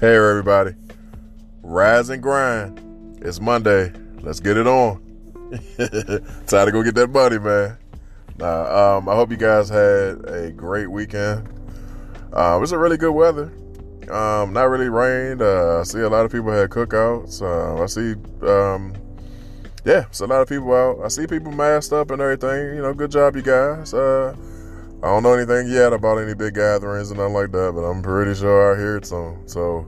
Hey everybody, rise and grind. It's Monday. Let's get it on. Time to go get that money, man. I hope you guys had a great weekend. It was a really good weather. Not really rained. I see a lot of people had cookouts. I see, it's a lot of people out. I see people masked up and everything. You know, good job, you guys. I don't know anything yet about any big gatherings and nothing like that, but I'm pretty sure I hear it soon. So,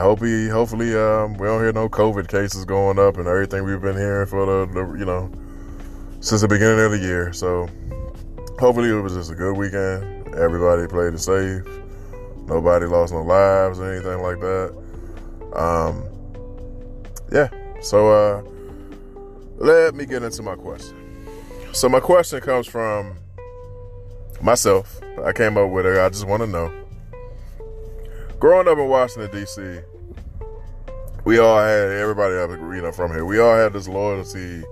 hopefully, we don't hear no COVID cases going up and everything we've been hearing for the since the beginning of the year. So, hopefully, it was just a good weekend. Everybody played it safe. Nobody lost no lives or anything like that. So, let me get into my question. So my question comes from myself. I came up with it. I just want to know. Growing up in Washington, D.C., we all had this loyalty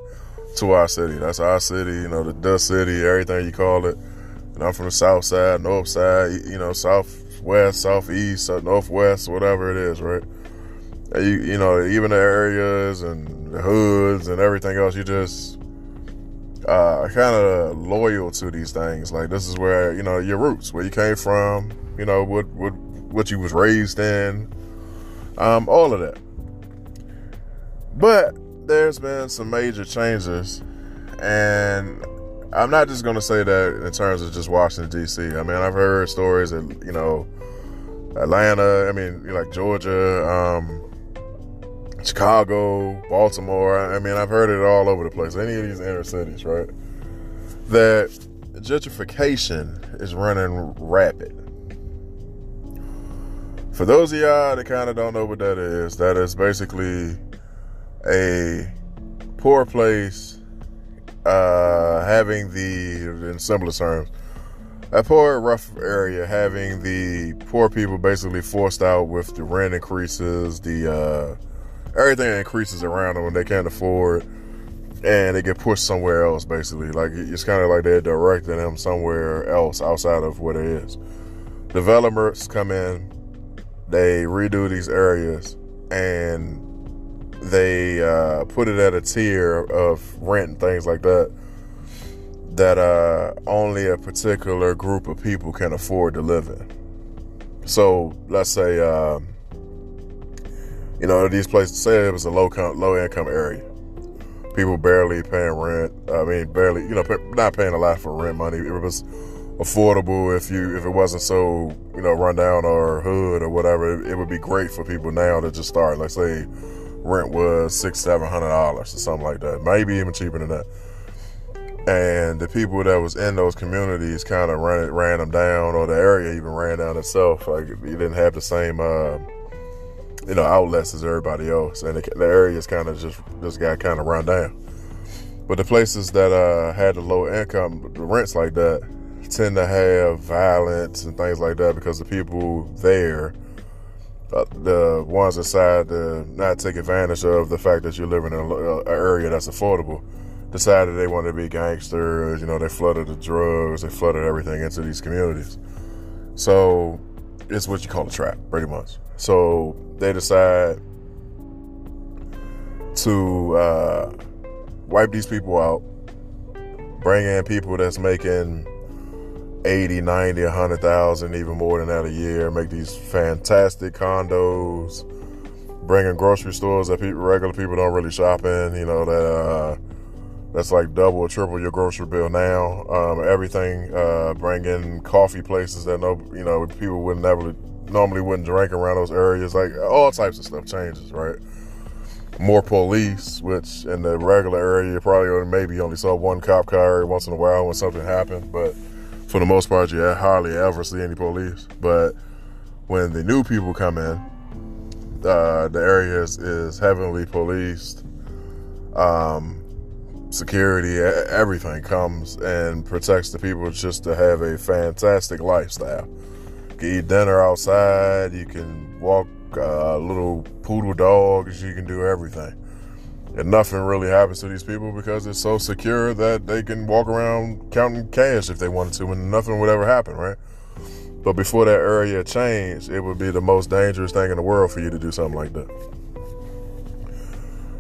to our city. That's our city, the city, everything you call it. And I'm from the south side, north side, southwest, southeast, northwest, whatever it is, right? Even the areas and the hoods and everything else, you just... kind of loyal to these things. Like, this is where, your roots, where you came from, what you was raised in, all of that. But there's been some major changes, and I'm not just going to say that in terms of just Washington, D.C. I mean, I've heard stories that, Atlanta, Georgia, Chicago, Baltimore, I've heard it all over the place, any of these inner cities, right? That gentrification is running rapid. For those of y'all that kind of don't know what that is basically a poor place having in similar terms, a poor, rough area having the poor people basically forced out with the rent increases, everything increases around them when they can't afford, and they get pushed somewhere else, basically. Like, it's kind of like they're directing them somewhere else outside of what it is. Developers come in, they redo these areas, and they put it at a tier of rent and things like that that only a particular group of people can afford to live in. So, let's say... these places, say it was a low income area. People barely paying rent. Not paying a lot for rent money. It was affordable if it wasn't so, run down or hood or whatever. It would be great for people now to just start. Let's say rent was $600-$700 or something like that. Maybe even cheaper than that. And the people that was in those communities kind of ran them down, or the area even ran down itself. Like, you didn't have the same... outlets as everybody else, and the areas kind of just got kind of run down. But the places that had the low income, the rents like that, tend to have violence and things like that because the people there, the ones that decide to not take advantage of the fact that you live in an area that's affordable, decided they wanted to be gangsters. They flooded the drugs, they flooded everything into these communities. So it's what you call a trap, pretty much. So they decide to wipe these people out, bring in people that's making 80, 90, 100,000, even more than that a year, make these fantastic condos, bring in grocery stores that regular people don't really shop in, that's like double or triple your grocery bill now. Everything, bring in coffee places that people would never normally wouldn't drink around those areas. Like, all types of stuff changes, right? More police, which in the regular area you probably maybe only saw one cop car every once in a while when something happened, but for the most part you hardly ever see any police. But when the new people come in, the area is heavily policed. Security, everything comes and protects the people just to have a fantastic lifestyle. You can eat dinner outside, you can walk little poodle dogs, you can do everything. And nothing really happens to these people because it's so secure that they can walk around counting cash if they wanted to, and nothing would ever happen, right? But before that area changed, it would be the most dangerous thing in the world for you to do something like that.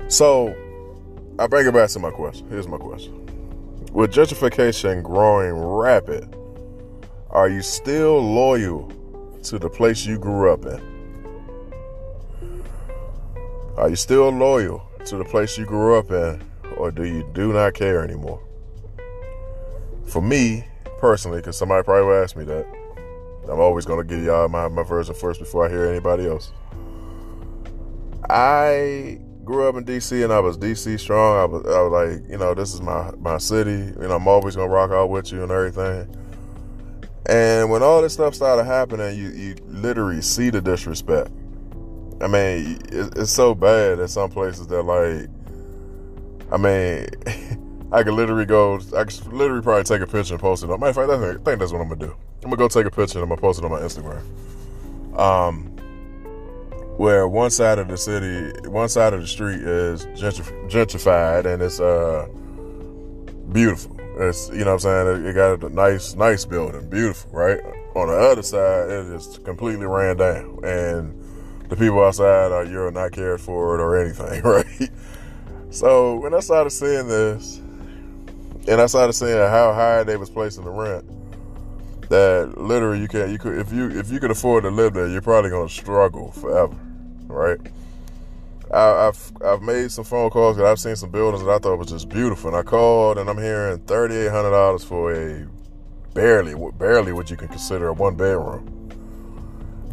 So, I bring it back to my question. Here's my question. With gentrification growing rapid, are you still loyal to the place you grew up in? Are you still loyal to the place you grew up in, or do you do not care anymore? For me, personally, because somebody probably will ask me that, I'm always going to give y'all my version first before I hear anybody else. I grew up in D.C. and I was D.C. strong. I was like, you know, this is my city. You know, I'm always going to rock out with you and everything. And when all this stuff started happening, you literally see the disrespect. I mean, it's so bad at some places that, like, I mean, I could literally probably take a picture and post it on. Matter of fact, I think that's what I'm going to do. I'm going to go take a picture and I'm going to post it on my Instagram. Where one side of the street is gentrified and it's beautiful. It's, you know what I'm saying? It got a nice building, beautiful, right? On the other side, it is completely ran down. And the people outside you're not cared for it or anything, right? So when I started seeing this, and I started seeing how high they was placing the rent, that literally if you could afford to live there, you're probably gonna struggle forever, right? I've made some phone calls because I've seen some buildings that I thought was just beautiful, and I called and I'm hearing $3,800 for a barely what you can consider a one bedroom.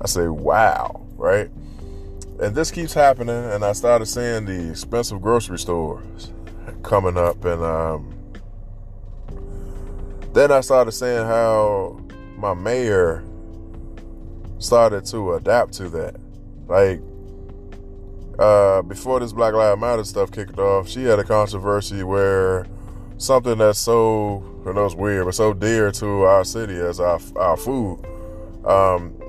I say, wow. Right? And this keeps happening, and I started seeing the expensive grocery stores coming up, and then I started seeing how my mayor started to adapt to that. Like, before this Black Lives Matter stuff kicked off, she had a controversy where something that's so, I know it's weird, but so dear to our city as our food,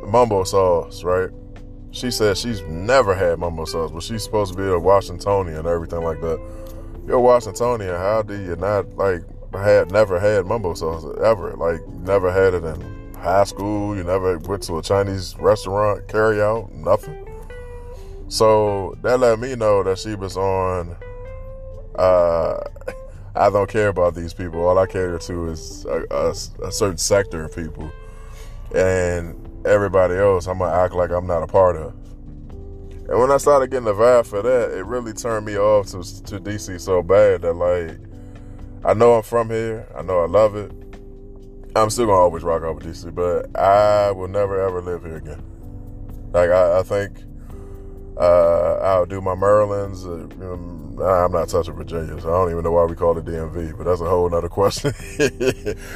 mumbo sauce, right? She said she's never had mumbo sauce, but she's supposed to be a Washingtonian and everything like that. You're a Washingtonian, how do you not, like, never had mumbo sauce ever? Like, never had it in high school, you never went to a Chinese restaurant, carry out, nothing. So that let me know that she was on, I don't care about these people. All I cater to is a certain sector of people. And everybody else, I'm going to act like I'm not a part of. And when I started getting the vibe for that, it really turned me off to D.C. so bad that, like, I know I'm from here. I know I love it. I'm still going to always rock out with D.C., but I will never, ever live here again. Like, I think I'll do my Maryland's. I'm not touching Virginia, so I don't even know why we call it DMV, but that's a whole nother question.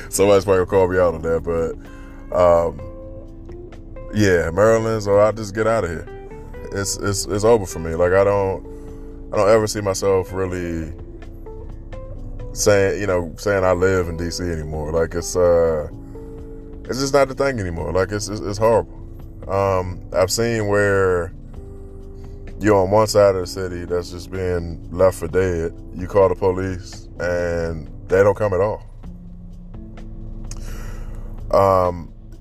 Somebody's probably going to call me out on that, but... yeah, Maryland, so I just get out of here. It's over for me. Like, I don't ever see myself really saying I live in DC anymore. Like, it's just not the thing anymore. Like, it's horrible. I've seen where you're on one side of the city that's just being left for dead. You call the police and they don't come at all.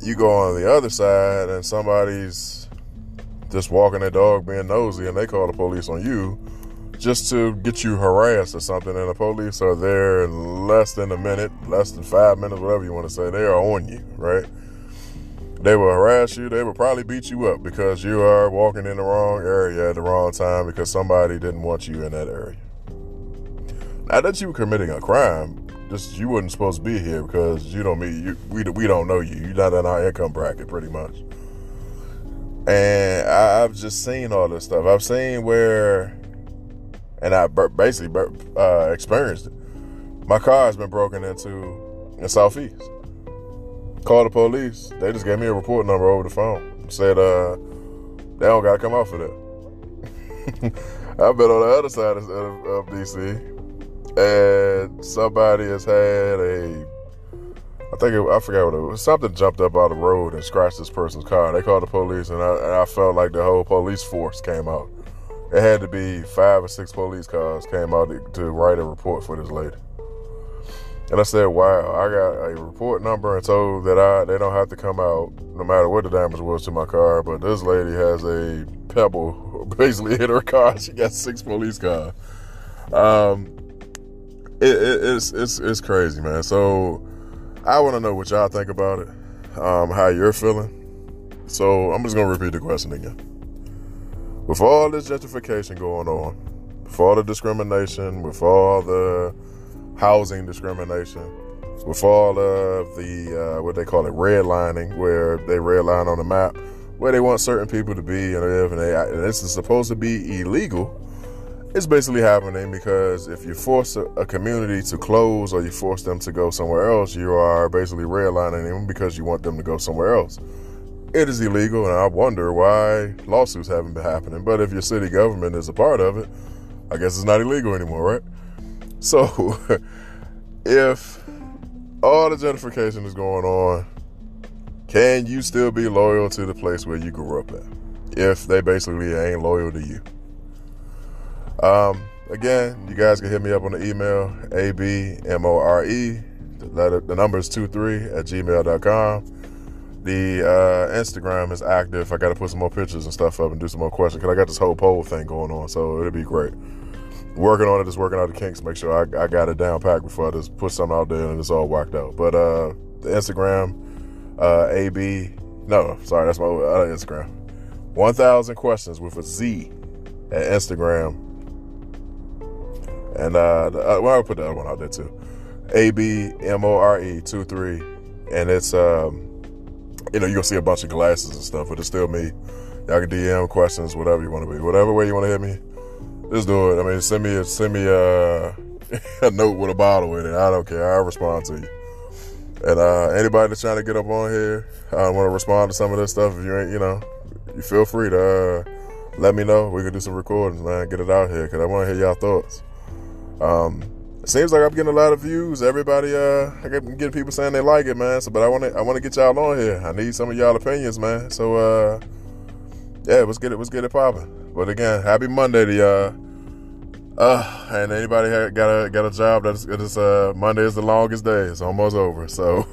You go on the other side and somebody's just walking their dog being nosy and they call the police on you just to get you harassed or something, and the police are there in less than a minute, less than 5 minutes, whatever you want to say. They are on you, right? They will harass you. They will probably beat you up because you are walking in the wrong area at the wrong time because somebody didn't want you in that area. Not that you were committing a crime. Just, you weren't supposed to be here because you don't meet you. We don't know you. You're not in our income bracket, pretty much. And I've just seen all this stuff. I've seen where, and I basically experienced it. My car has been broken into in Southeast. Called the police. They just gave me a report number over the phone. Said they don't gotta come out for that. I've been on the other side of DC. And somebody has had I forgot what it was. Something jumped up out of the road and scratched this person's car. They called the police, and I felt like the whole police force came out. It had to be 5 or 6 police cars came out to write a report for this lady. And I said, wow, I got a report number and told that they don't have to come out no matter what the damage was to my car. But this lady has a pebble basically hit her car. She got 6 police cars. It's crazy, man. So I want to know what y'all think about it, how you're feeling. So I'm just going to repeat the question again. With all this gentrification going on, with all the discrimination, with all the housing discrimination, with all of the what they call it, redlining, where they redline on the map where they want certain people to be and live, and this is supposed to be illegal. It's basically happening because if you force a community to close or you force them to go somewhere else, you are basically redlining them because you want them to go somewhere else. It is illegal, and I wonder why lawsuits haven't been happening. But if your city government is a part of it, I guess it's not illegal anymore, right? So, if all the gentrification is going on, can you still be loyal to the place where you grew up at if they basically ain't loyal to you? Again, you guys can hit me up on the email, abmore, the number is 23@gmail.com. The Instagram is active. I got to put some more pictures and stuff up and do some more questions because I got this whole poll thing going on, so it'll be great. Working on it, just working out the kinks, make sure I got it down packed before I just put something out there and it's all whacked out. But the Instagram, that's my other Instagram. 1,000 questions with a Z at Instagram. And I'll put the other one out there too. ABMORE23. And it's, you're going to see a bunch of glasses and stuff, but it's still me. Y'all can DM questions, whatever you want to be. Whatever way you want to hit me. Just do it. I mean, send me a note with a bottle in it. I don't care. I'll respond to you. And anybody that's trying to get up on here, I want to respond to some of this stuff. If you ain't, you feel free to let me know. We can do some recordings, man. Get it out here because I want to hear y'all thoughts. It seems like I'm getting a lot of views. Everybody, I keep getting people saying they like it, man. So, but I want to get y'all on here. I need some of y'all opinions, man. So yeah, let's get it popping. But again, happy Monday to y'all. And anybody got a job, Monday is the longest day. It's almost over. So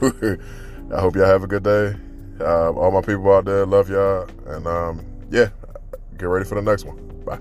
I hope y'all have a good day. All my people out there, love y'all. And yeah, get ready for the next one. Bye.